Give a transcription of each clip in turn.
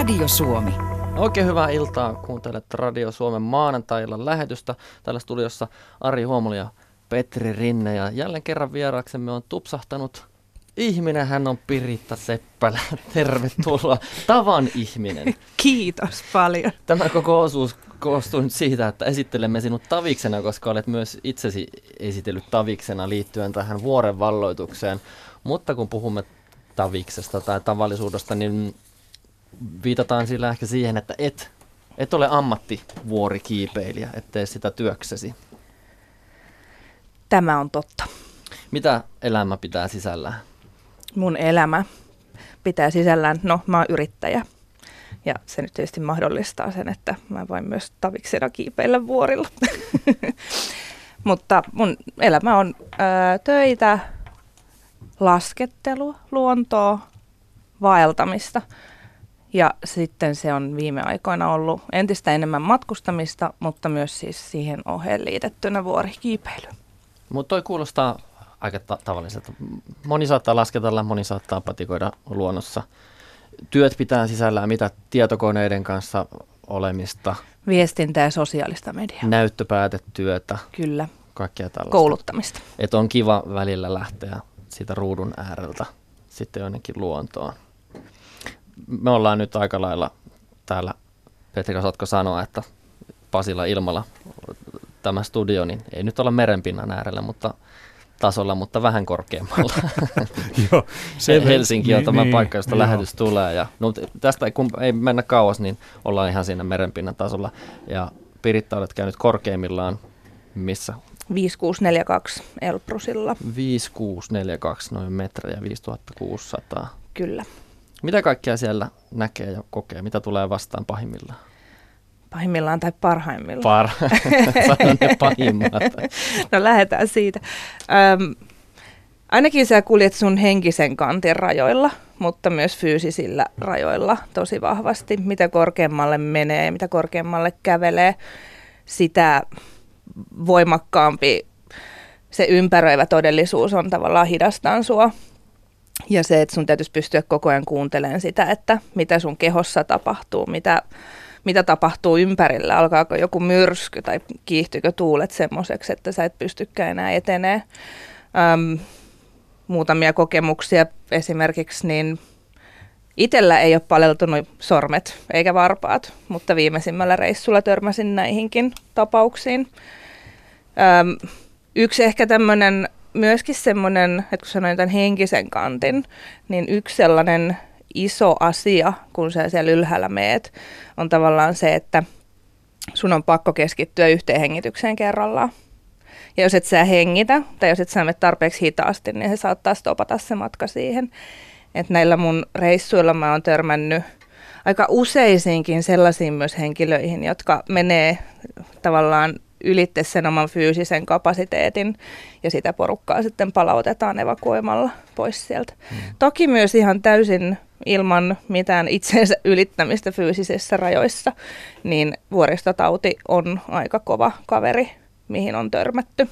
Radio Suomi. Oikein hyvää iltaa. Kuuntelet Radio Suomen maanantai-illan lähetystä. Täällä studiossa Ari Huomoli ja Petri Rinne. Ja jälleen kerran vieraaksemme on tupsahtanut ihminen. Hän on Piritta Seppälä. Tervetuloa. Tavan ihminen. Kiitos paljon. Tämä koko osuus koostuu nyt siitä, että esittelemme sinut taviksena, koska olet myös itsesi esitellyt taviksena liittyen tähän vuoren valloitukseen. Mutta kun puhumme taviksesta tai tavallisuudesta, niin viitataan sillä ehkä siihen, että et ole ammattivuorikiipeilijä, ettei sitä työksesi. Tämä on totta. Mitä elämä pitää sisällään? Mun elämä pitää sisällään, mä oon yrittäjä. Ja se nyt tietysti mahdollistaa sen, että mä voin myös taviksena kiipeillä vuorilla. Mutta mun elämä on töitä, laskettelua, luontoa, vaeltamista. Ja sitten se on viime aikoina ollut entistä enemmän matkustamista, mutta myös siis siihen oheen liitettynä vuorikiipeily. Mutta toi kuulostaa aika tavalliselta. Moni saattaa lasketella, moni saattaa patikoida luonnossa. Työt pitää sisällään mitä tietokoneiden kanssa olemista. Viestintää ja sosiaalista mediaa. Näyttöpäätetyötä. Kyllä. Kaikkea tällaista. Kouluttamista. Että on kiva välillä lähteä siitä ruudun ääreltä sitten jonnekin luontoon. Me ollaan nyt aika lailla täällä, Petri, osaatko sanoa, että Pasilla ilmalla tämä studio, niin ei nyt olla merenpinnan äärellä, mutta tasolla, mutta vähän korkeammalla. Joo, Helsinki on tämä paikka, josta lähetys tulee. Ja, no, tästä kun ei mennä kauas, niin ollaan ihan siinä merenpinnan tasolla. Ja Piritta, olet käynyt korkeimmillaan missä? 5642 Elbrusilla. 5642, noin metriä, 5600. Kyllä. Mitä kaikkea siellä näkee ja kokee? Mitä tulee vastaan pahimmillaan? Pahimmillaan tai parhaimmillaan? Sano ne pahimmat. No lähdetään siitä. Ainakin sä kuljet sun henkisen kantin rajoilla, mutta myös fyysisillä rajoilla tosi vahvasti. Mitä korkeammalle menee, mitä korkeammalle kävelee, sitä voimakkaampi se ympäröivä todellisuus on tavallaan hidastaan sua. Ja se, että sun täytyisi pystyä koko ajan kuuntelemaan sitä, että mitä sun kehossa tapahtuu, mitä tapahtuu ympärillä, alkaako joku myrsky tai kiihtyykö tuulet semmoiseksi, että sä et pystykään enää etenee. Muutamia kokemuksia esimerkiksi, niin itsellä ei ole paleltunut sormet eikä varpaat, mutta viimeisimmällä reissulla törmäsin näihinkin tapauksiin. Yksi ehkä tämmöinen... Myöskin semmoinen, että kun sanoin tämän henkisen kantin, niin yksi sellainen iso asia, kun sä siellä ylhäällä meet, on tavallaan se, että sun on pakko keskittyä yhteen hengitykseen kerrallaan. Ja jos et sä hengitä tai jos et sä mene tarpeeksi hitaasti, niin se saattaa stopata se matka siihen. Et näillä mun reissuilla mä oon törmännyt aika useisiinkin sellaisiin myös henkilöihin, jotka menee tavallaan ylitte sen oman fyysisen kapasiteetin ja sitä porukkaa sitten palautetaan evakuoimalla pois sieltä. Toki myös ihan täysin ilman mitään itseensä ylittämistä fyysisissä rajoissa, niin vuoristotauti on aika kova kaveri, mihin on törmätty.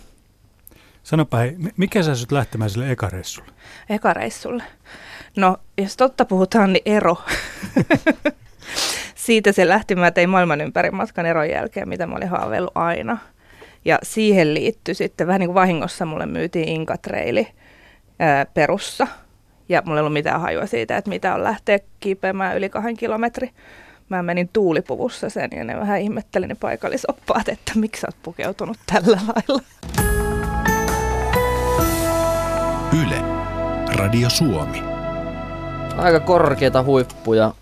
Sanopa hei, mikä sä sut lähtemään sille ekareissulle? Ekareissulle? No, jos totta puhutaan, niin ero. Siitä se lähti. Mä tein maailman ympäri matkan eron jälkeen, mitä mä olin haaveillut aina. Ja siihen liittyi sitten, vähän niin kuin vahingossa mulle myytiin Inka Trail perussa. Ja mulla ei ollut mitään hajua siitä, että mitä on lähteä kiipeämään yli 2 kilometrin. Mä menin tuulipuvussa sen ja ne vähän ihmetteli ne paikallisoppaat, että miksi sä oot pukeutunut tällä lailla. Yle, Radio Suomi. Aika korkeita huippuja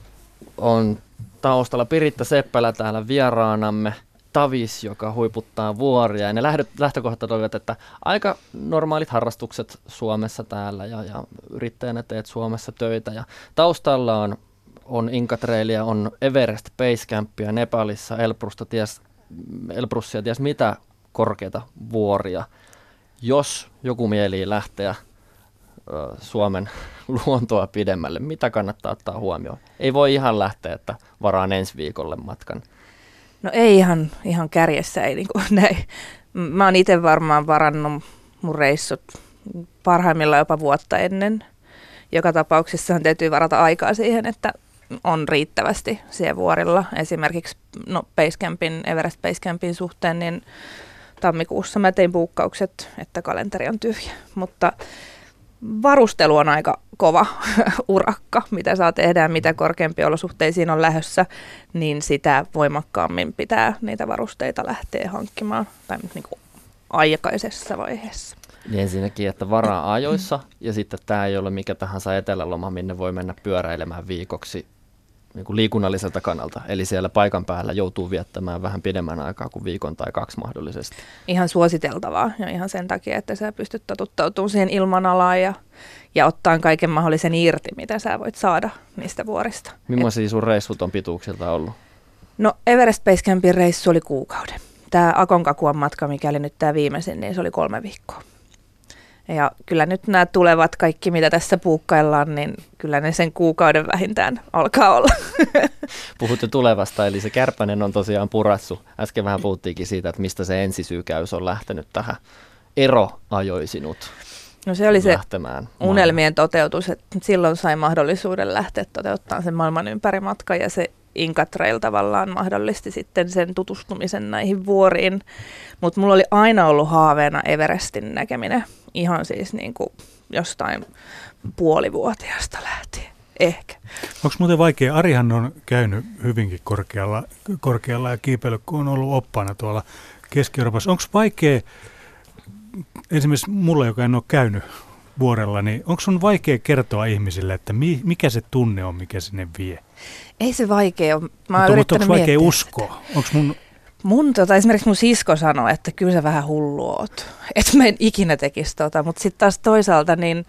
on taustalla. Piritta Seppälä täällä vieraanamme, tavis, joka huiputtaa vuoria. Ja ne lähtökohdat olivat, että aika normaalit harrastukset Suomessa täällä ja yrittäjänä teet Suomessa töitä. Ja taustalla on Inka Trailia, on Everest Base Campia Nepalissa, Elbrussia, ties mitä korkeita vuoria. Jos joku mielii lähteä Suomen luontoa pidemmälle. Mitä kannattaa ottaa huomioon? Ei voi ihan lähteä, että varaan ensi viikolle matkan. No ei ihan kärjessä, ei niin kuin näin. Mä oon itse varmaan varannut mun reissut parhaimmillaan jopa vuotta ennen. Joka tapauksessa täytyy varata aikaa siihen, että on riittävästi siellä vuorilla. Esimerkiksi Basecampin, Everest Basecampin suhteen, niin tammikuussa mä tein buukkaukset, että kalenteri on tyhjä. Mutta varustelu on aika kova urakka, mitä saa tehdä ja mitä korkeampiin olosuhteisiin on lähdössä, niin sitä voimakkaammin pitää niitä varusteita lähteä hankkimaan tai niin kuin aikaisessa vaiheessa. Niin ensinnäkin, että varaa ajoissa ja sitten tämä ei ole mikä tahansa eteläloma, minne voi mennä pyöräilemään viikoksi niin kuin liikunnalliselta kannalta. Eli siellä paikan päällä joutuu viettämään vähän pidemmän aikaa kuin viikon tai kaksi mahdollisesti. Ihan suositeltavaa ja ihan sen takia, että sä pystyt totuttautumaan siihen ilmanalaan ja ottaan kaiken mahdollisen irti, mitä sä voit saada niistä vuorista. Millaisia sun reissut on pituuksilta ollut? No Everest Base Campin reissu oli kuukauden. Tämä Aconcaguan matka, mikäli nyt tämä viimeisin, niin se oli 3 viikkoa. Ja kyllä nyt nämä tulevat kaikki, mitä tässä puukkaillaan, niin kyllä ne sen kuukauden vähintään alkaa olla. Puhutte tulevasta, eli se kärpänen on tosiaan purassu. Äsken vähän puhuttiinkin siitä, että mistä se ensisyykäys on lähtenyt tähän. Ero ajoi sinut lähtemään. No se oli se unelmien toteutus, että silloin sai mahdollisuuden lähteä toteuttamaan sen maailman ympärimatkan ja se Inka Trail tavallaan mahdollisti sitten sen tutustumisen näihin vuoriin, mutta mulla oli aina ollut haaveena Everestin näkeminen, ihan siis niin kuin jostain puolivuotiaasta lähtien, ehkä. Onko muuten vaikea? Arihan on käynyt hyvinkin korkealla ja kiipeily, kun on ollut oppaana tuolla Keski-Euroopassa. Onko vaikea, esimerkiksi mulla, joka en ole käynyt vuorella, niin onko sun vaikea kertoa ihmisille, että mikä se tunne on, mikä sinne vie? Ei se vaikea ole. Mutta onko vaikea uskoa? Onko esimerkiksi mun sisko sanoi, että kyllä sä vähän hullu oot. Että mä en ikinä tekisi tota. Mutta sitten taas toisaalta, niin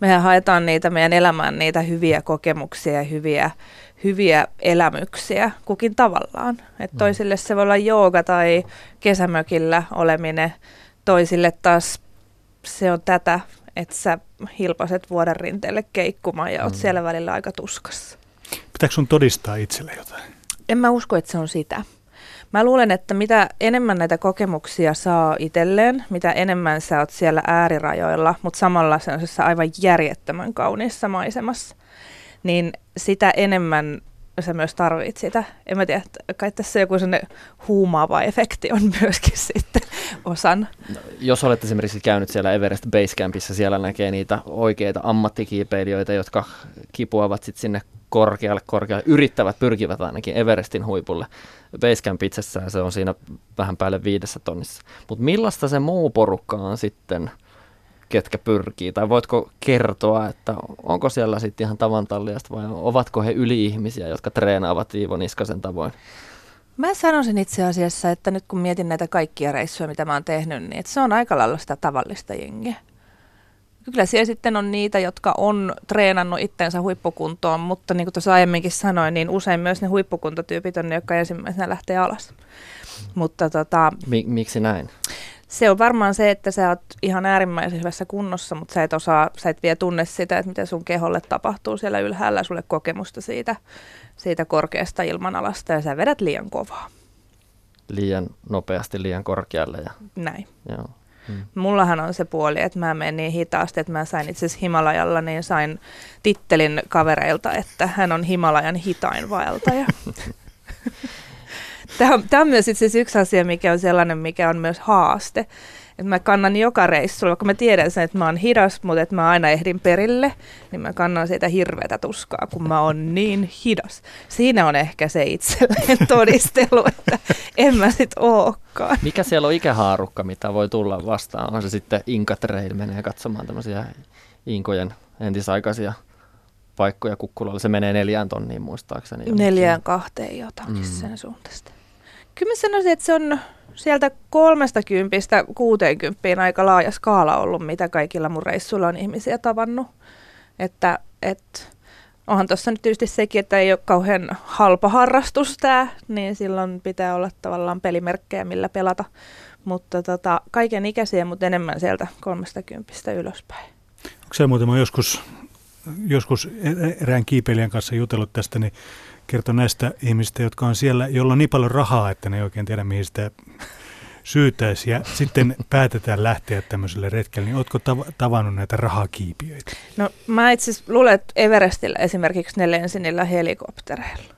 mehän haetaan niitä meidän elämään niitä hyviä kokemuksia ja hyviä elämyksiä kukin tavallaan. Että toisille se voi olla jooga tai kesämökillä oleminen. Toisille taas se on tätä, että sä hilpaset vuoden rinteelle keikkumaan ja oot siellä välillä aika tuskassa. Pitääkö sun todistaa itselle jotain? En mä usko, että se on sitä. Mä luulen, että mitä enemmän näitä kokemuksia saa itselleen, mitä enemmän sä oot siellä äärirajoilla, mutta samalla sellaisessa aivan järjettömän kauniissa maisemassa, niin sitä enemmän sä myös tarvit sitä. En mä tiedä, kai tässä joku sellainen huumaava efekti on myöskin sitten osana. No, jos olette esimerkiksi käynyt siellä Everest Base Campissa, siellä näkee niitä oikeita ammattikiipeilijöitä, jotka kipuavat sitten sinne korkealle, yrittävät, pyrkivät ainakin Everestin huipulle. Basecamp itsessään se on siinä vähän päälle 5 tonnissa. Mutta millaista se muu porukka on sitten, ketkä pyrkii? Tai voitko kertoa, että onko siellä sitten ihan tavantalliasta vai ovatko he yli-ihmisiä, jotka treenaavat Iivo Niskasen tavoin? Mä sanoisin itse asiassa, että nyt kun mietin näitä kaikkia reissuja, mitä mä oon tehnyt, niin se on aika lailla sitä tavallista jengiä. Kyllä siellä sitten on niitä, jotka on treenannut itseensä huippukuntoon, mutta niin kuin tuossa aiemminkin sanoin, niin usein myös ne huippukuntotyypit on ne, jotka ensimmäisenä lähtee alas. Mutta miksi näin? Se on varmaan se, että sä oot ihan äärimmäisen hyvässä kunnossa, mutta sä et vielä tunne sitä, että mitä sun keholle tapahtuu siellä ylhäällä, sulle kokemusta siitä korkeasta ilmanalasta ja sä vedät liian kovaa. Liian nopeasti, liian korkealle. Ja näin. Joo. Mullahan on se puoli, että mä menen niin hitaasti, että mä sain itse asiassa Himalajalla, niin sain tittelin kavereilta, että hän on Himalajan hitain vaeltaja. Tämä on myös itse asiassa yksi asia, mikä on sellainen, mikä on myös haaste. Et mä kannan joka reissulla, kun mä tiedän sen, että mä oon hidas, mutta että mä aina ehdin perille, niin mä kannan siitä hirveätä tuskaa, kun mä oon niin hidas. Siinä on ehkä se itselleen todistelu, että en mä sit ookaan. Mikä siellä on ikähaarukka, mitä voi tulla vastaan? On se sitten Inka Trail, menee katsomaan tämmöisiä Inkojen entisaikaisia paikkoja kukkulalla. Se menee 4 tonniin muistaakseni. 4-2 jotakin sen suuntaista. Kyllä mä sanoisin, että se on sieltä 30-60 aika laaja skaala ollut, mitä kaikilla mun reissuilla on ihmisiä tavannut. Että onhan tuossa nyt tietysti sekin, että ei ole kauhean halpa harrastus tämä, niin silloin pitää olla tavallaan pelimerkkejä, millä pelata. Mutta kaiken ikäisiä, mutta enemmän sieltä 30 ylöspäin. Onko se muuten, mä joskus erään kiipeilijän kanssa jutellut tästä, niin kertoi näistä ihmistä, jotka on siellä, jolla on niin paljon rahaa, että ne ei oikein tiedä, mihin sitä syytäisi ja sitten päätetään lähteä tämmöiselle retkelle, niin ootko tavannut näitä rahakiipijöitä? No mä itse asiassa luulen, että Everestillä esimerkiksi ne lensi niillä helikoptereilla.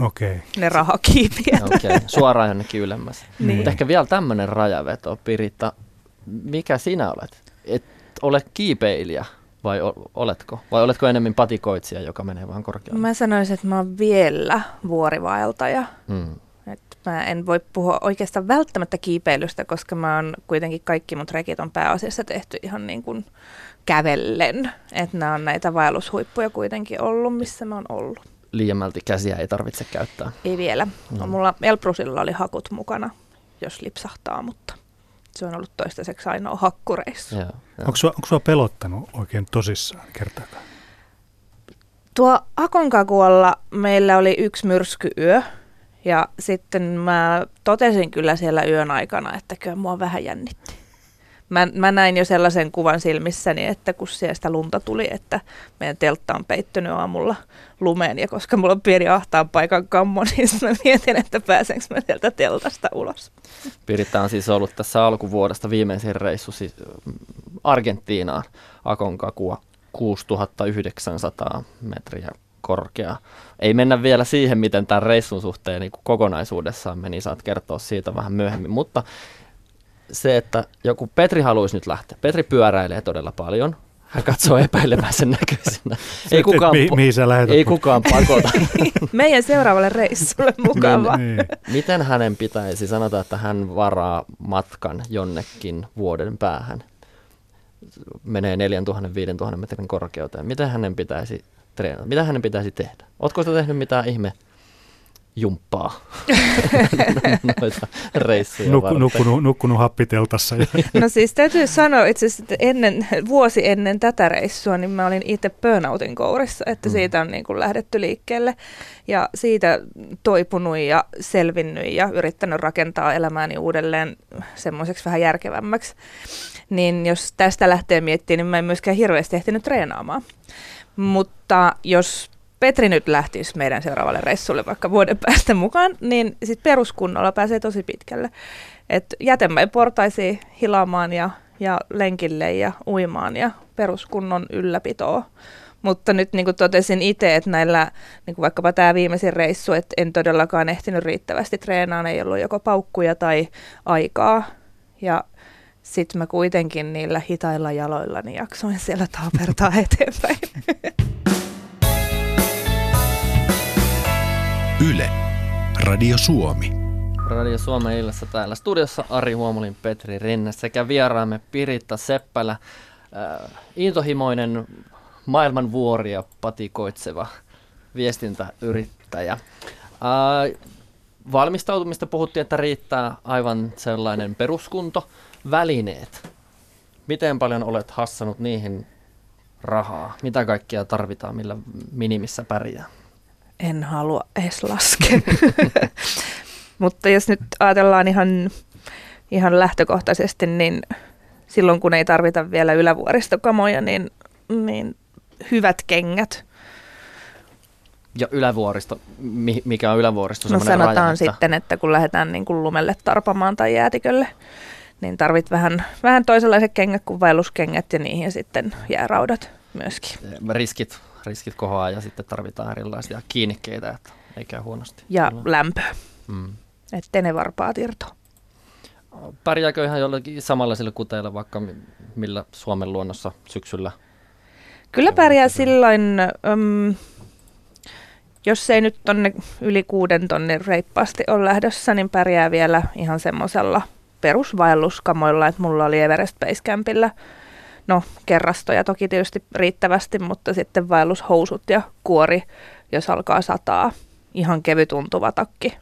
Okei. Ne rahakiipijät. Okei, suoraan jonnekin ylemmässä. Niin. Mutta ehkä vielä tämmöinen rajaveto, Piritta. Mikä sinä olet? Et ole kiipeilijä vai oletko? Vai oletko enemmän patikoitsija, joka menee vaan korkealle? Mä sanoisin, että mä oon vielä vuorivaeltaja. Et mä en voi puhua oikeastaan välttämättä kiipeilystä, koska mä oon kuitenkin kaikki mun trekit on pääasiassa tehty ihan niin kuin kävellen. Että nämä on näitä vaellushuippuja kuitenkin ollut, missä mä oon ollut. Liiemmälti käsiä ei tarvitse käyttää. Ei vielä. No. Mulla Elbrusilla oli hakut mukana, jos lipsahtaa, mutta se on ollut toistaiseksi ainoa hakkureissa. Onko sua pelottanut oikein tosissaan kertaakaan? Tuo Aconcagualla meillä oli yksi myrskyyö. Ja sitten mä totesin kyllä siellä yön aikana, että kyllä mua vähän jännitti. Mä näin jo sellaisen kuvan silmissäni, että kun sieltä lunta tuli, että meidän teltta on peittynyt aamulla lumeen. Ja koska mulla on pieni ahtaan paikan kammo, niin mä mietin, että pääsenkö mä sieltä teltasta ulos. Piritta on siis ollut tässä alkuvuodesta viimeisin reissu siis Argentiinaan. Aconcagua 6900 metriä korkea. Ei mennä vielä siihen, miten tämän reissun suhteen niin kokonaisuudessaan meni. Saat kertoa siitä vähän myöhemmin, mutta se, että joku Petri haluaisi nyt lähteä. Petri pyöräilee todella paljon. Hän katsoo epäilemäisen näköisenä. Ei kukaan pakota. Meidän seuraavalle reissulle mukava. Miten hänen pitäisi sanota, että hän varaa matkan jonnekin vuoden päähän? Menee 4000-5000 metrin korkeuteen. Miten hänen pitäisi treenata? Mitä hänen pitäisi tehdä? Oletko sitä tehnyt mitään ihme? Jumppaa noita reissuja varten. Nukkunut happiteltassa. No siis täytyy sanoa itse asiassa, että vuosi ennen tätä reissua, niin mä olin itse burnoutin kourissa, että siitä on niin kuin lähdetty liikkeelle ja siitä toipunut ja selvinnyt ja yrittänyt rakentaa elämääni uudelleen semmoiseksi vähän järkevämmäksi. Niin jos tästä lähtee miettimään, niin mä en myöskään hirveästi ehtinyt treenaamaan. Mutta jos Petri nyt lähtisi meidän seuraavalle reissulle vaikka vuoden päästä mukaan, niin sit peruskunnolla pääsee tosi pitkälle. Et jätemäin portaisiin hilaamaan ja lenkille ja uimaan ja peruskunnon ylläpitoa. Mutta nyt niin kuin totesin itse, että näillä, niin kuin vaikkapa tämä viimeisin reissu, että en todellakaan ehtinyt riittävästi treenaan, ei ollut joko paukkuja tai aikaa. Ja sitten mä kuitenkin niillä hitailla jaloillani jaksoin siellä taapertaa eteenpäin. Yle, Radio Suomi. Radio Suomen illassa täällä studiossa Ari Huomolin, Petri Rinne sekä vieraamme Piritta Seppälä, intohimoinen maailmanvuoria patikoitseva viestintäyrittäjä. Valmistautumista puhuttiin, että riittää aivan sellainen peruskunto. Välineet. Miten paljon olet hassanut niihin rahaa? Mitä kaikkea tarvitaan, millä minimissä pärjää? En halua edes laskea. Mutta jos nyt ajatellaan ihan lähtökohtaisesti, niin silloin kun ei tarvita vielä ylävuoristokamoja, niin hyvät kengät. Ja ylävuoristo, mikä on ylävuoristo? No sanotaan raja, sitten, että kun lähdetään niin kuin lumelle tarpamaan tai jäätikölle, niin tarvit vähän toisenlaiset kengät kuin vaelluskengät ja niihin sitten jääraudat myöskin. Riskit kohoaa ja sitten tarvitaan erilaisia kiinnikkeitä, että ei käy huonosti. Ja lämpöä, ettei ne varpaat irtoa. Pärjääkö ihan jollakin samanlaisilla kuteilla, vaikka millä Suomen luonnossa syksyllä? Kyllä pärjää silloin, jos ei nyt tonne yli 6 tonnin reippaasti ole lähdössä, niin pärjää vielä ihan semmoisella perusvaelluskamoilla, että mulla oli Everest Base Campillä. No, kerrastoja toki tietysti riittävästi, mutta sitten vaellushousut ja kuori, jos alkaa sataa. Ihan kevytuntuva takki.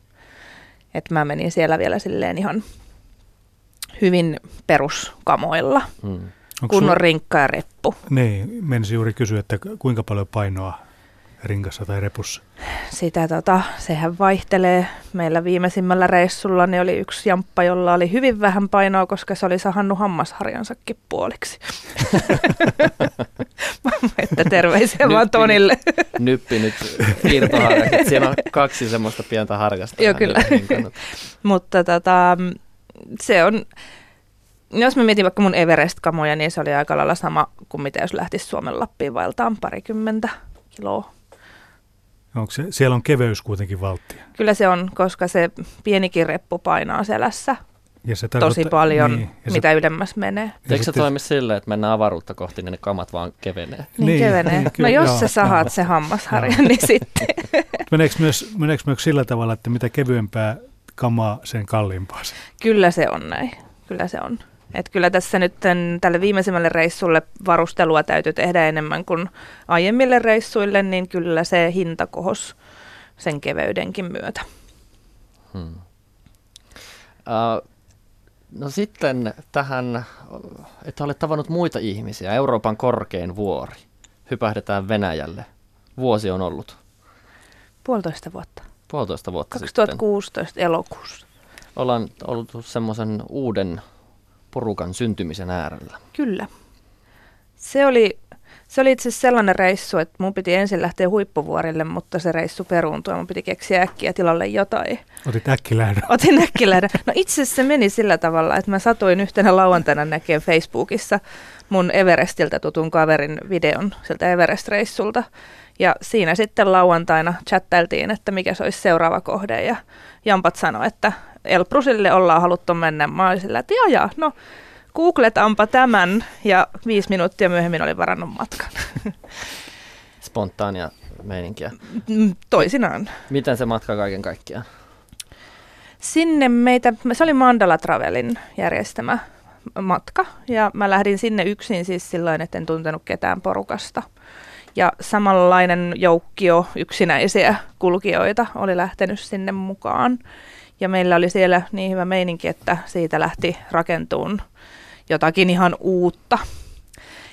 Et mä menin siellä vielä silleen ihan hyvin peruskamoilla. Kunnon rinkka ja reppu. Niin, menisin juuri kysyä, että kuinka paljon painoa rinkassa tai repussa? Sehän vaihtelee. Meillä viimeisimmällä reissulla niin oli yksi jamppa, jolla oli hyvin vähän painoa, koska se oli sahannut hammasharjansakin puoliksi. Että terveisiä vaan Tonille. Nyppi nyt irtoharjakset. Siellä on 2 semmoista pientä harjasta. Joo, kyllä. Mutta se on, jos mä mietin vaikka mun Everest-kamoja, niin se oli aika lailla sama kuin mitä jos lähtisi Suomen Lappiin vaeltaan 20 kiloa. Onko se, siellä on keveys kuitenkin valttia? Kyllä se on, koska se pienikin reppu painaa selässä tosi paljon, niin, mitä ylemmäs menee. Eikö se toimi silleen, että mennään avaruutta kohti, niin ne kamat vaan kevenee? Niin kevenee. Niin, kyllä, no jos sä sahaat se hammasharja, niin sitten. Meneekö myös sillä tavalla, että mitä kevyempää kamaa, sen kalliimpaa se? Kyllä se on näin. Kyllä se on. Et kyllä tässä nyt tälle viimeisimmälle reissulle varustelua täytyy tehdä enemmän kuin aiemmille reissuille, niin kyllä se hinta kohosi sen keveydenkin myötä. No sitten tähän, että olet tavannut muita ihmisiä. Euroopan korkein vuori. Hypähdetään Venäjälle. Vuosi on ollut? 1,5 vuotta. 1,5 vuotta 2016 sitten. 2016 elokuussa. Ollaan ollut semmoisen uuden porukan syntymisen äärellä. Kyllä. Se oli itse asiassa sellainen reissu, että mun piti ensin lähteä huippuvuorille, mutta se reissu peruuntui ja mun piti keksiä äkkiä tilalle jotain. Otin äkkilähdön. No itse asiassa se meni sillä tavalla, että mä satuin yhtenä lauantaina näkemään Facebookissa mun Everestiltä tutun kaverin videon sieltä Everest-reissulta. Ja siinä sitten lauantaina chattailtiin, että mikä se olisi seuraava kohde ja jampat sanoi, että Elbrusille ollaan haluttu mennä. Mä olin sillä, että jaa, no googletaanpa tämän, ja 5 minuuttia myöhemmin olin varannut matkan. Spontaania meininkiä. Toisinaan. Miten se matka kaiken kaikkiaan? Sinne se oli Mandala Travelin järjestämä matka, ja mä lähdin sinne yksin siis silloin, että en tuntenut ketään porukasta. Ja samanlainen joukkio yksinäisiä kulkijoita oli lähtenyt sinne mukaan. Ja meillä oli siellä niin hyvä meininki, että siitä lähti rakentumaan jotakin ihan uutta.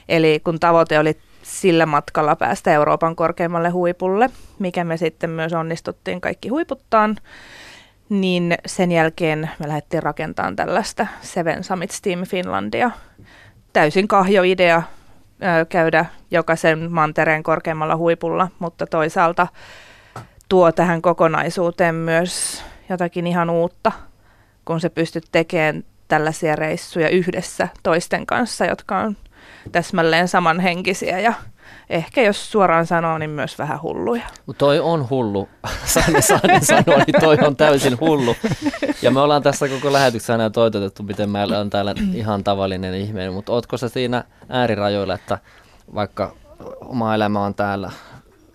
Eli kun tavoite oli sillä matkalla päästä Euroopan korkeimmalle huipulle, mikä me sitten myös onnistuttiin kaikki huiputtaan, niin sen jälkeen me lähdettiin rakentamaan tällaista Seven Summits Team Finlandia. Täysin kahjo idea käydä jokaisen mantereen korkeimmalla huipulla, mutta toisaalta tuo tähän kokonaisuuteen myös jotakin ihan uutta, kun se pystyt tekemään tällaisia reissuja yhdessä toisten kanssa, jotka on täsmälleen samanhenkisiä ja ehkä jos suoraan sanoo, niin myös vähän hulluja. Toi on hullu. Sanne sanoo, niin toi on täysin hullu. Ja me ollaan tässä koko lähetyksessä aina toitotettu, miten meillä on täällä ihan tavallinen ihminen, mutta ootko sä siinä äärirajoilla, että vaikka oma elämä on täällä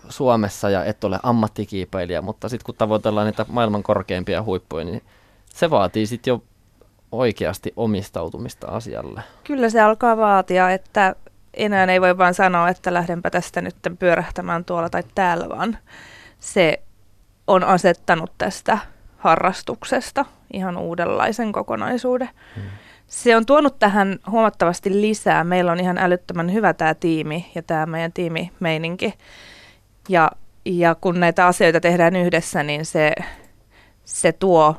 Suomessa ja et ole ammattikiipeilijä, mutta sitten kun tavoitellaan niitä maailman korkeimpia huippuja, niin se vaatii sitten jo oikeasti omistautumista asialle. Kyllä se alkaa vaatia, että enää ei voi vaan sanoa, että lähdenpä tästä nyt pyörähtämään tuolla tai täällä, vaan se on asettanut tästä harrastuksesta ihan uudenlaisen kokonaisuuden. Se on tuonut tähän huomattavasti lisää. Meillä on ihan älyttömän hyvä tämä tiimi ja tämä meidän tiimimeininki. Ja kun näitä asioita tehdään yhdessä, niin se tuo,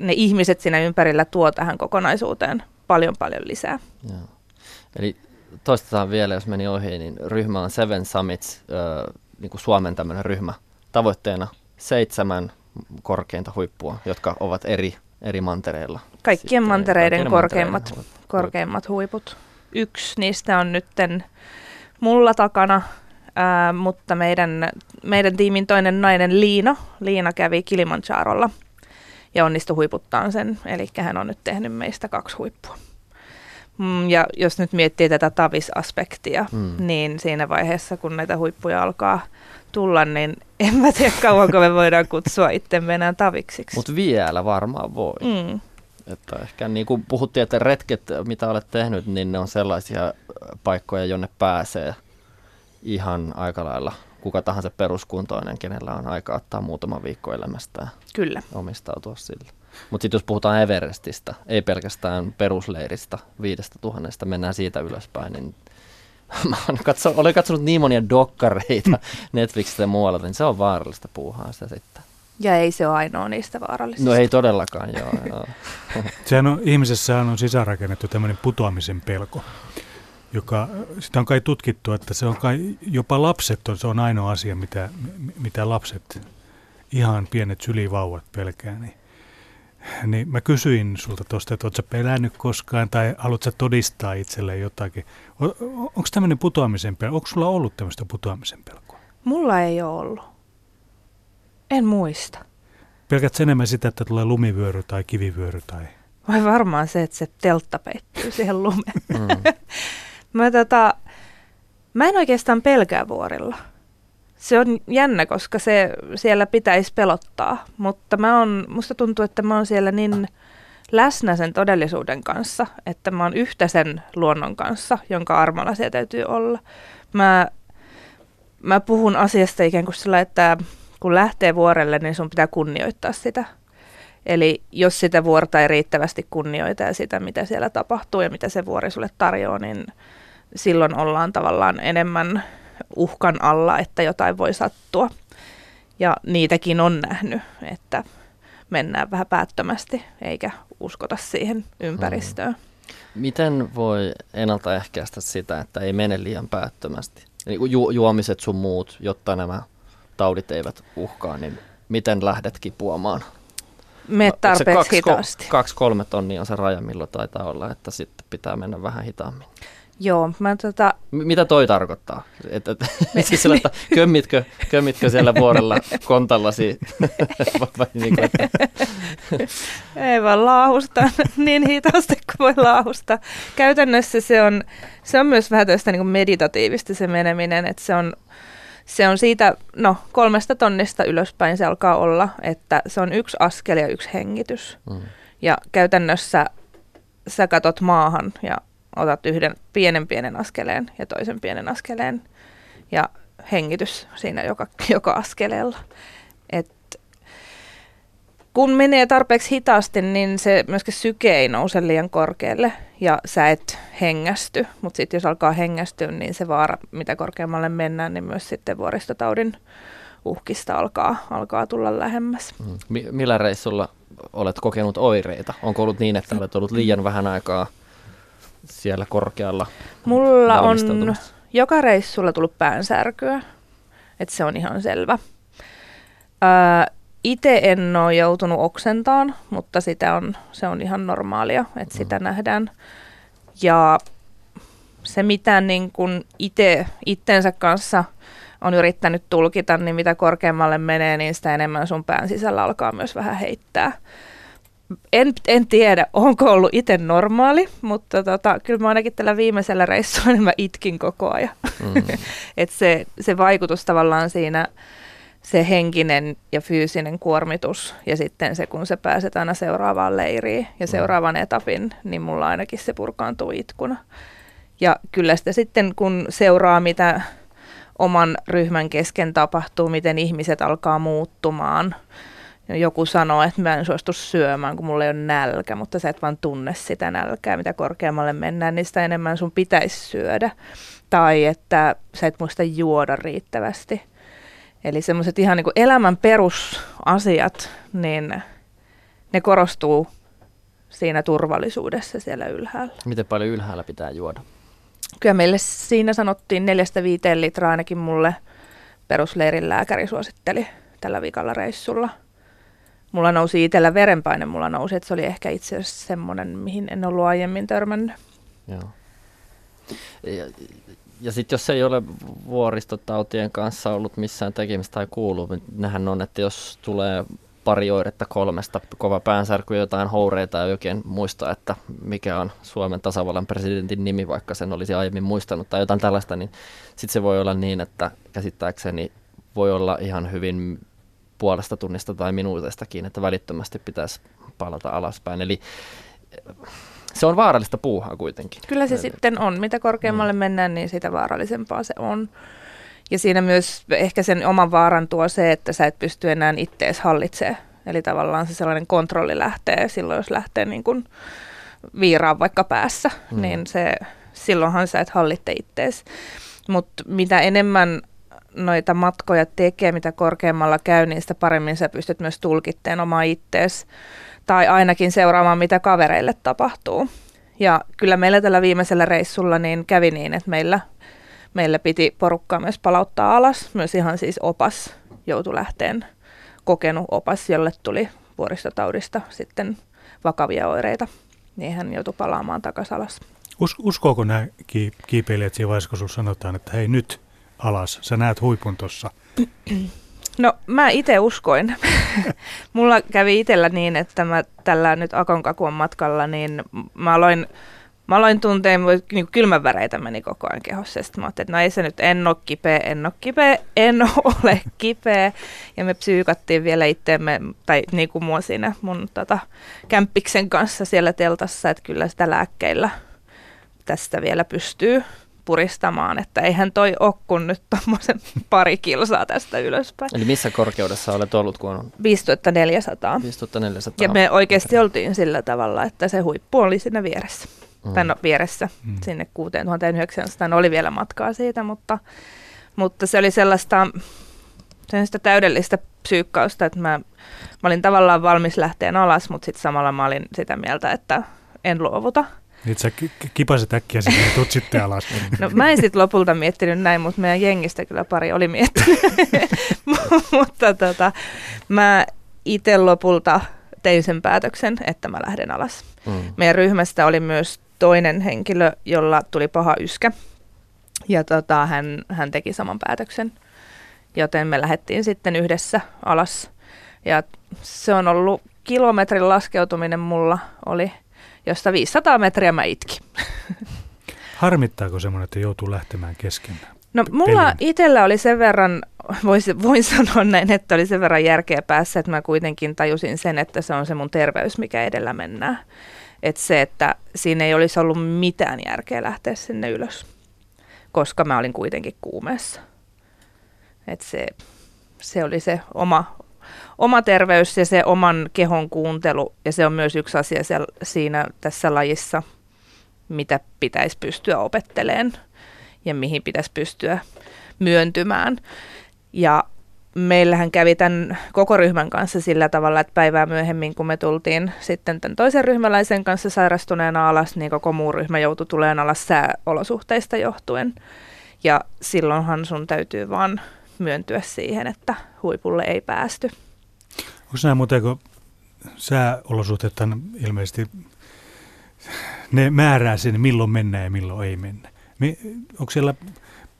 ne ihmiset siinä ympärillä tuo tähän kokonaisuuteen paljon lisää. Joo. Eli toistetaan vielä, jos meni ohi, niin ryhmä on Seven Summits, niin kuin Suomen tämmöinen ryhmä. Tavoitteena 7 korkeinta huippua, jotka ovat eri mantereilla. Kaikkien mantereiden korkeimmat huiput. Yksi niistä on nytten mulla takana. Mutta meidän tiimin toinen nainen Liina kävi Kilimanjarolla ja onnistui huiputtaan sen, eli hän on nyt tehnyt meistä 2 huippua. Ja jos nyt miettii tätä tavisaspektia, niin siinä vaiheessa kun näitä huippuja alkaa tulla, niin en mä tiedä kauanko me voidaan kutsua itsemme enää taviksiksi. Mutta vielä varmaan voi. Että ehkä niin kuin puhuttiin, että retket mitä olet tehnyt, niin ne on sellaisia paikkoja, jonne pääsee ihan aika lailla kuka tahansa peruskuntoinen, kenellä on aikaa ottaa muutama viikko elämästään. Kyllä. Omistautua sille. Mutta sitten jos puhutaan Everestistä, ei pelkästään perusleiristä, 5 000, mennään siitä ylöspäin, niin mä olen katsonut niin monia dokkareita Netflixistä ja muualta, niin se on vaarallista puuhaa se sitten. Ja ei se ole ainoa niistä vaarallisista. No ei todellakaan, joo. Sehän on, ihmisessähän on sisäänrakennettu tämmöinen putoamisen pelko. Sitä on kai tutkittu, että se on kai jopa se on ainoa asia, mitä lapset, ihan pienet sylivauvat pelkää. Niin Niin mä kysyin sulta tuosta, että ootko sä pelännyt koskaan tai haluatko sä todistaa itselleen jotakin. Onko tämmöinen putoamisen pelko? Onko sulla ollut tämmöistä putoamisen pelkoa? Mulla ei ole ollut. En muista. Pelkäätkö enemmän sitä, että tulee lumivyöry tai kivivyöry? Tai... Vai varmaan se, että se teltta peittyy siihen lumeen. Mm. Mä en oikeastaan pelkää vuorilla. Se on jännä, koska se siellä pitäisi pelottaa, mutta musta tuntuu, että mä oon siellä niin läsnä sen todellisuuden kanssa, että mä oon yhtä sen luonnon kanssa, jonka armolla siellä täytyy olla. Mä puhun asiasta ikään kuin sillä, että kun lähtee vuorelle, niin sun pitää kunnioittaa sitä. Eli jos sitä vuorta ei riittävästi kunnioita ja sitä, mitä siellä tapahtuu ja mitä se vuori sulle tarjoaa, niin silloin ollaan tavallaan enemmän uhkan alla, että jotain voi sattua. Ja niitäkin on nähnyt, että mennään vähän päättömästi eikä uskota siihen ympäristöön. Miten voi ennaltaehkäistä sitä, että ei mene liian päättömästi? Eli juomiset sun muut, jotta nämä taudit eivät uhkaa, niin miten lähdet kipuamaan? Mene tarpeeksi hitaasti. 2-3 tonnia on se raja, milloin taitaa olla, että sitten pitää mennä vähän hitaammin. Joo, Mitä toi tarkoittaa? Siis sellaista, kömmitkö siellä vuorella kontallasi? Ei vaan laahusta niin hitaasti kuin voi laahusta. Käytännössä se on myös vähän tästä niin meditatiivista se meneminen, että se on siitä 3 tonnista ylöspäin se alkaa olla, että se on 1 askel ja 1 hengitys. Mm. Ja käytännössä sä katot maahan ja otat yhden pienen askeleen ja toisen pienen askeleen ja hengitys siinä joka askeleella. Et kun menee tarpeeksi hitaasti, niin se myöskin syke ei nouse liian korkealle ja sä et hengästy. Mutta sitten jos alkaa hengästyä, niin se vaara, mitä korkeammalle mennään, niin myös sitten vuoristotaudin uhkista alkaa tulla lähemmäs. Millä reissulla olet kokenut oireita? Onko ollut niin, että olet ollut liian vähän aikaa siellä korkealla? Mulla on joka reissulla tullut päänsärkyä, että se on ihan selvä. Itse en ole joutunut oksentaan, mutta se on ihan normaalia, että sitä nähdään. Ja se mitä niin kun itsensä kanssa on yrittänyt tulkita, niin mitä korkeammalle menee, niin sitä enemmän sun pään sisällä alkaa myös vähän heittää. En tiedä, onko ollut itse normaali, mutta kyllä mä ainakin tällä viimeisellä reissulla niin mä itkin koko ajan. Mm. Että se vaikutus tavallaan siinä, se henkinen ja fyysinen kuormitus ja sitten se, kun sä pääset aina seuraavaan leiriin ja seuraavan etapin, niin mulla ainakin se purkaantuu itkuna. Ja kyllä sitä sitten, kun seuraa mitä oman ryhmän kesken tapahtuu, miten ihmiset alkaa muuttumaan. Joku sanoo, että mä en suostu syömään, kun mulla ei ole nälkä, mutta sä et vaan tunne sitä nälkää, mitä korkeammalle mennään, niin sitä enemmän sun pitäisi syödä. Tai että sä et muista juoda riittävästi. Eli semmoiset ihan niin kuin elämän perusasiat, niin ne korostuu siinä turvallisuudessa siellä ylhäällä. Miten paljon ylhäällä pitää juoda? Kyllä meille siinä sanottiin 4-5 litraa, ainakin mulle perusleirin lääkäri suositteli tällä viikolla reissulla. Mulla nousi itsellä verenpaine, että se oli ehkä itse asiassa semmoinen, mihin en ollut aiemmin törmännyt. Joo. Ja sitten jos ei ole vuoristotautien kanssa ollut missään tekemistä tai kuuluu, niin nehän on, että jos tulee 2 oiretta 3, kova päänsärky, jotain houreita ja jokin muista, että mikä on Suomen tasavallan presidentin nimi, vaikka sen olisi aiemmin muistanut tai jotain tällaista, niin sitten se voi olla niin, että käsittääkseni voi olla ihan hyvin 0,5 tunnista tai minuutestakin, että välittömästi pitäisi palata alaspäin. Eli se on vaarallista puuhaa kuitenkin. Kyllä se sitten on. Mitä korkeammalle mennään, niin sitä vaarallisempaa se on. Ja siinä myös ehkä sen oman vaaran tuo se, että sä et pysty enää ittees hallitsemaan. Eli tavallaan se sellainen kontrolli lähtee. Silloin jos lähtee niin kuin viiraan vaikka päässä, niin silloinhan sä et hallitte ittees. Mutta mitä enemmän noita matkoja tekee, mitä korkeammalla käy, niin sitä paremmin sä pystyt myös tulkitteen omaa ittees tai ainakin seuraamaan, mitä kavereille tapahtuu. Ja kyllä meillä tällä viimeisellä reissulla niin kävi niin, että meillä piti porukkaa myös palauttaa alas, myös ihan siis opas joutui lähteen kokenut opas, jolle tuli vuoristotaudista sitten vakavia oireita, niin hän joutui palaamaan takaisin alas. Uskooko nämä kiipeilijät siinä vaiheessa, kun sinulle sanotaan, että hei nyt alas, sä näet huipun tuossa? No mä itse uskoin. Mulla kävi itsellä niin, että mä tällä nyt Aconcaguan matkalla, niin mä aloin tuntea, niin kylmän väreitä meni koko ajan kehossa. Ja sitten mä ajattelin, että no ei se nyt, en ole kipeä. Ja me psyykattiin vielä itseemme, tai niin kuin mua siinä mun kämppiksen kanssa siellä teltassa, että kyllä sitä lääkkeillä tästä vielä pystyy puristamaan, että eihän toi ole kun nyt tommosen pari kilsaa tästä ylöspäin. Eli missä korkeudessa olet ollut, kun on? 5400. 5400. Ja me oikeasti oltiin sillä tavalla, että se huippu oli siinä vieressä. Sinne 6900 oli vielä matkaa siitä, mutta se oli sellaista täydellistä psyykkausta, että mä olin tavallaan valmis lähteen alas, mutta sitten samalla mä olin sitä mieltä, että en luovuta. Niin, että sä kipasit äkkiä sinne ja tuut sitten alas. No mä en sitten lopulta miettinyt näin, mutta meidän jengistä kyllä pari oli miettinyt. Mutta mä itse lopulta tein sen päätöksen, että mä lähden alas. Meidän ryhmästä oli myös toinen henkilö, jolla tuli paha yskä. Ja hän teki saman päätöksen. Joten me lähdettiin sitten yhdessä alas. Ja se on ollut kilometrin laskeutuminen mulla oli, josta 500 metriä mä itkin. Harmittaako semmoinen, että joutuu lähtemään kesken? No mulla itsellä oli sen verran, voin sanoa näin, että oli sen verran järkeä päässä, että mä kuitenkin tajusin sen, että se on se mun terveys, mikä edellä mennään. Että se, että siinä ei olisi ollut mitään järkeä lähteä sinne ylös, koska mä olin kuitenkin kuumeessa. Että se oli se oma terveys ja se oman kehon kuuntelu, ja se on myös yksi asia siinä tässä lajissa, mitä pitäisi pystyä opettelemaan ja mihin pitäisi pystyä myöntymään. Ja meillähän kävi tämän koko ryhmän kanssa sillä tavalla, että päivää myöhemmin, kun me tultiin sitten tämän toisen ryhmäläisen kanssa sairastuneena alas, niin koko muu ryhmä joutui tuleen alas sääolosuhteista johtuen. Ja silloinhan sun täytyy vaan myöntyä siihen, että huipulle ei päästy. Onko nämä muuten, kun sääolosuhteet ilmeisesti ne määrää sen, milloin mennään ja milloin ei mennä. Onko siellä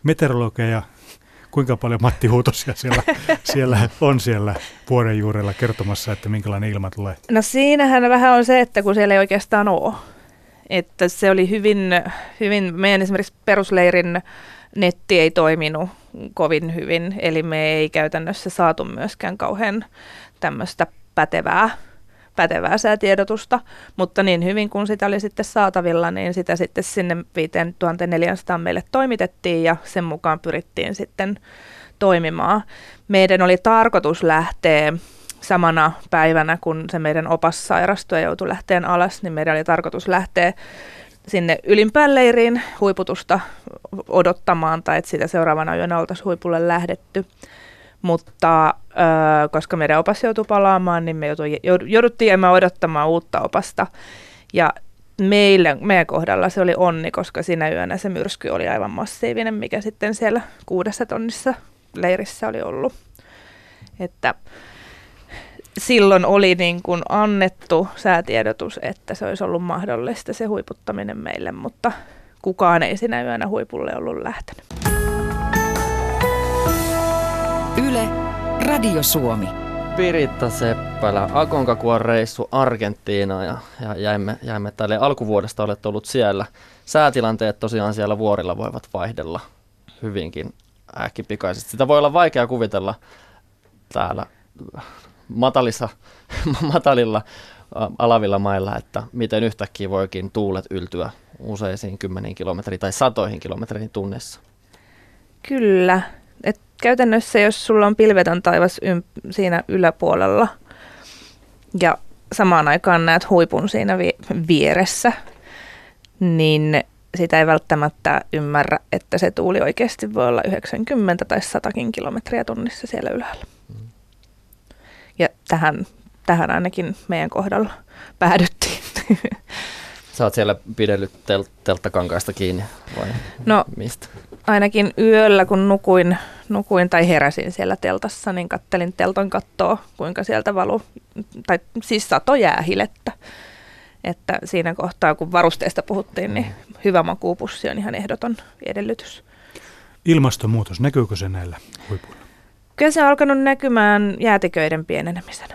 meteorologeja, kuinka paljon Matti Huutosia siellä on siellä vuoren juurella kertomassa, että minkälainen ilma tulee? No siinähän vähän on se, että kun siellä ei oikeastaan ole. Että se oli hyvin meidän esimerkiksi perusleirin netti ei toiminut kovin hyvin, eli me ei käytännössä saatu myöskään kauhean tämmöistä pätevää säätiedotusta, mutta niin hyvin kun sitä oli sitten saatavilla, niin sitä sitten sinne 5400 meille toimitettiin ja sen mukaan pyrittiin sitten toimimaan. Meidän oli tarkoitus lähteä samana päivänä, kun se meidän opas sairastui ja joutui lähteen alas, niin meidän oli tarkoitus lähteä sinne ylimpään leiriin huiputusta odottamaan tai että siitä seuraavana yönä oltaisiin huipulle lähdetty. Mutta koska meidän opas joutui palaamaan, niin me jouduttiin jäämään odottamaan uutta opasta. Ja meidän kohdalla se oli onni, koska siinä yönä se myrsky oli aivan massiivinen, mikä sitten siellä 6 tonnissa leirissä oli ollut. Että silloin oli niin kuin annettu säätiedotus, että se olisi ollut mahdollista se huiputtaminen meille, mutta kukaan ei sinä yönä huipulle ollut lähtenyt. Yle, Radio Suomi. Piritta Seppälä, Aconcaguan reissu Argentiinaan ja jäimme tälle alkuvuodesta, olette ollut siellä. Säätilanteet tosiaan siellä vuorilla voivat vaihdella hyvinkin äkkipikaisesti. Sitä voi olla vaikea kuvitella täällä matalilla alavilla mailla, että miten yhtäkkiä voikin tuulet yltyä useisiin 10 kilometriin tai 100 kilometriin tunnissa. Kyllä. Et käytännössä jos sulla on pilvetön taivas siinä yläpuolella ja samaan aikaan näet huipun siinä vieressä, niin sitä ei välttämättä ymmärrä, että se tuuli oikeasti voi olla 90 tai 100 kilometriä tunnissa siellä ylhäällä. Ja tähän ainakin meidän kohdalla päädyttiin. Sä oot siellä pidellyt telttakankaista kiinni vai mistä? No ainakin yöllä kun nukuin nukuin tai heräsin siellä teltassa, niin kattelin teltan kattoa, kuinka sieltä valuu, tai siis sato jäähilettä. Että siinä kohtaa, kun varusteista puhuttiin, niin hyvä makuupussi on ihan ehdoton edellytys. Ilmastonmuutos, näkyykö se näillä huipuilla? Kyllä se on alkanut näkymään jäätiköiden pienenemisenä.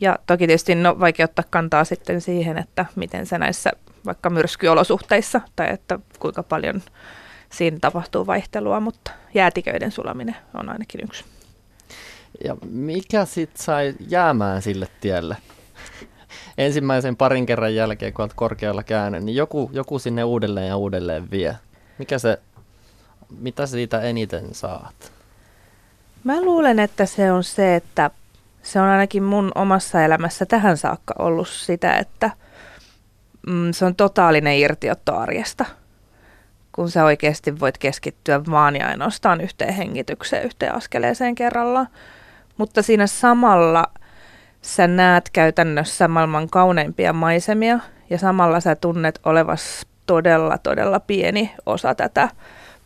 Ja toki tietysti vaikea ottaa kantaa sitten siihen, että miten se näissä vaikka myrskyolosuhteissa, tai että kuinka paljon siinä tapahtuu vaihtelua, mutta jäätiköiden sulaminen on ainakin yksi. Ja mikä sitten sai jäämään sille tielle? Ensimmäisen parin kerran jälkeen, kun olet korkealla käynyt, niin joku sinne uudelleen ja uudelleen vie. Mitä siitä eniten saat? Mä luulen, että se on se, että se on ainakin mun omassa elämässä tähän saakka ollut sitä, että se on totaalinen irtiotto arjesta, kun sä oikeasti voit keskittyä vaan ja ainoastaan yhteen hengitykseen, yhteen askeleeseen kerrallaan. Mutta siinä samalla sä näet käytännössä maailman kauneimpia maisemia ja samalla sä tunnet olevas todella, todella pieni osa tätä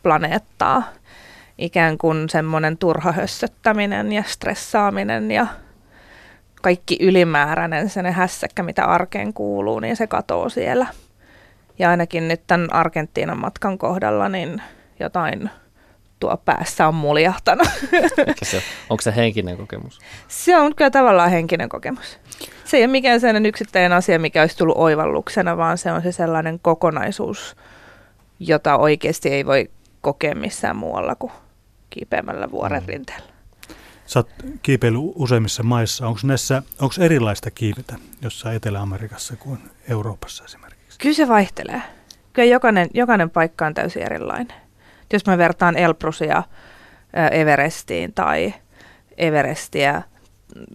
planeettaa. Ikään kuin semmoinen turha hössöttäminen ja stressaaminen ja kaikki ylimääräinen, se hässäkkä, mitä arkeen kuuluu, niin se katoo siellä. Ja ainakin nyt tämän Argentiinan matkan kohdalla, niin jotain tuo päässä on muljahtanut. Onko se henkinen kokemus? Se on kyllä tavallaan henkinen kokemus. Se ei ole mikään sellainen yksittäinen asia, mikä olisi tullut oivalluksena, vaan se on se sellainen kokonaisuus, jota oikeasti ei voi kokea missään muualla kuin kiipeämällä vuoren rinteellä. Sä oot kiipeillyt useimmissa maissa. Onko erilaista kiivetä jossain Etelä-Amerikassa kuin Euroopassa esimerkiksi? Kyllä se vaihtelee. Kyllä jokainen paikka on täysin erilainen. Jos mä vertaan Elbrusia Everestiin tai Everestiä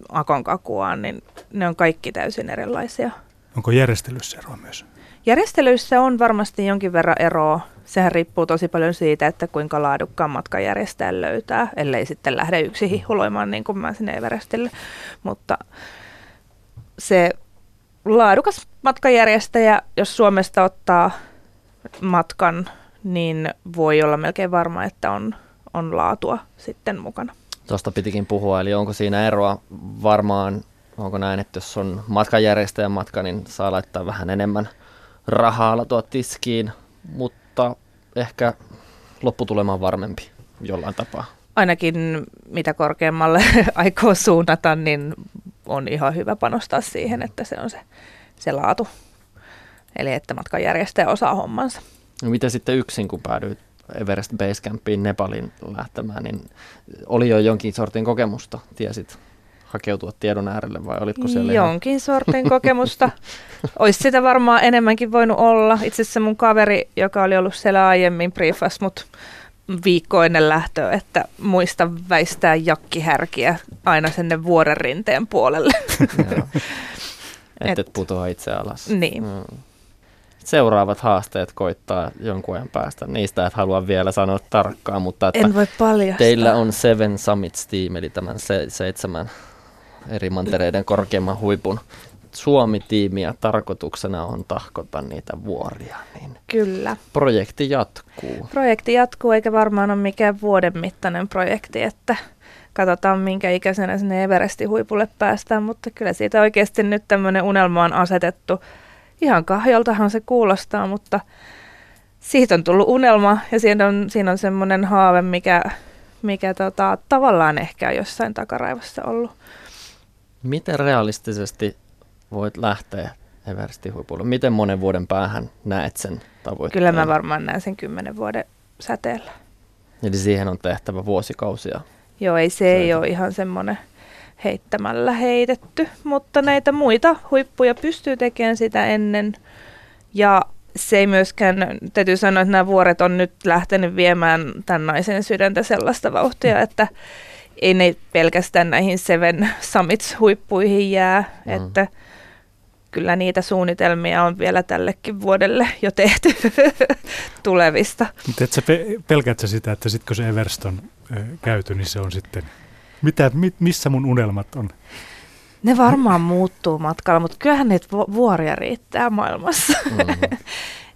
Aconcaguaan, niin ne on kaikki täysin erilaisia. Onko järjestelyissä eroa myös? Järjestelyissä on varmasti jonkin verran eroa. Sehän riippuu tosi paljon siitä, että kuinka laadukkaan matkan järjestäjän löytää, ellei sitten lähde yksin hihuloimaan niin kuin mä sinne Everestille. Mutta se laadukas matkanjärjestäjä, jos Suomesta ottaa matkan, niin voi olla melkein varma, että on laatua sitten mukana. Tuosta pitikin puhua, eli onko siinä eroa varmaan, onko näin, että jos on matkanjärjestäjän matka, niin saa laittaa vähän enemmän rahaa latua tiskiin, mutta ehkä lopputulema on varmempi jollain tapaa. Ainakin mitä korkeammalle aikoo suunnata, niin on ihan hyvä panostaa siihen, että se on se laatu. Eli että matkanjärjestäjä osaa hommansa. No mitä sitten yksin, kun päädyit Everest Base Campiin Nepalin lähtemään, niin oli jo jonkin sortin kokemusta, tiesit hakeutua tiedon äärelle, vai olitko siellä jonkin sortin kokemusta. Olisi sitä varmaan enemmänkin voinut olla. Itse asiassa mun kaveri, joka oli ollut siellä aiemmin, briefasi mut viikko ennen lähtöä, että muista väistää jakkihärkiä aina sinne vuoren rinteen puolelle. Et putoa itse alas. Niin. Seuraavat haasteet koittaa jonkun ajan päästä. Niistä et halua vielä sanoa tarkkaan, mutta että en voi paljastaa. Teillä on Seven Summits Team, eli tämän 7 eri mantereiden korkeimman huipun Suomi-tiimiä. Tarkoituksena on tahkota niitä vuoria. Niin kyllä. Projekti jatkuu. Eikä varmaan ole mikään vuoden mittainen projekti, että katsotaan minkä ikäisenä sinne Everestin huipulle päästään, mutta kyllä siitä oikeasti nyt tämmöinen unelma on asetettu. Ihan kahjoltahan se kuulostaa, mutta siitä on tullut unelma ja siinä on semmoinen haave, mikä tavallaan ehkä on jossain takaraivossa ollut. Miten realistisesti voit lähteä Everestin huipulle? Miten monen vuoden päähän näet sen tavoitteen? Kyllä mä varmaan näen sen 10 vuoden säteellä. Eli siihen on tehtävä vuosikausia? Joo, ei ole ihan semmoinen heittämällä heitetty, mutta näitä muita huippuja pystyy tekemään sitä ennen. Ja se ei myöskään, täytyy sanoa, että nämä vuoret on nyt lähtenyt viemään tämän naisen sydäntä sellaista vauhtia, että ei ne pelkästään näihin Seven Summits-huippuihin jää, että kyllä niitä suunnitelmia on vielä tällekin vuodelle jo tehty tulevista. Mutta et sä pelkät sä sitä, että sitten kun se Everest on käyty, niin se on sitten missä mun unelmat on? Ne varmaan muuttuu matkalla, mutta kyllähän niitä vuoria riittää maailmassa. Mm-hmm.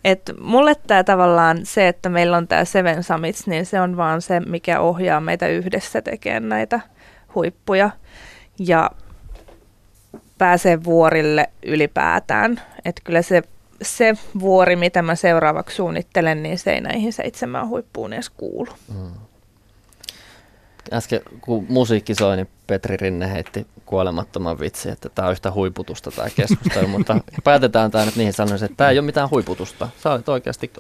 Et mulle tämä tavallaan se, että meillä on tämä Seven Summits, niin se on vaan se, mikä ohjaa meitä yhdessä tekemään näitä huippuja ja pääsee vuorille ylipäätään. Että kyllä se vuori, mitä mä seuraavaksi suunnittelen, niin se ei näihin 7 huippuun edes kuulu. Mm. Äsken kun musiikki soi, niin Petri Rinne heitti kuolemattoman vitsi, että tämä on yhtä huiputusta tämä keskustelu, mutta päätetään tämä nyt niihin sanoisin, että tämä ei ole mitään huiputusta. Sä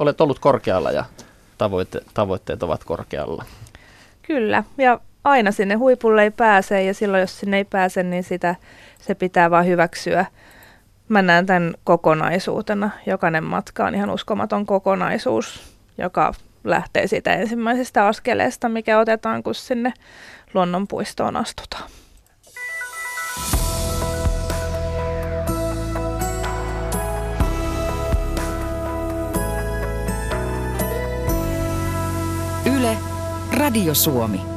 olet ollut korkealla ja tavoitteet ovat korkealla. Kyllä, ja aina sinne huipulle ei pääse ja silloin jos sinne ei pääse, niin se pitää vaan hyväksyä. Mä näen tämän kokonaisuutena. Jokainen matka on ihan uskomaton kokonaisuus, joka lähtee siitä ensimmäisestä askeleesta, mikä otetaan, kun sinne luonnonpuistoon astutaan. Yle, Radio Suomi.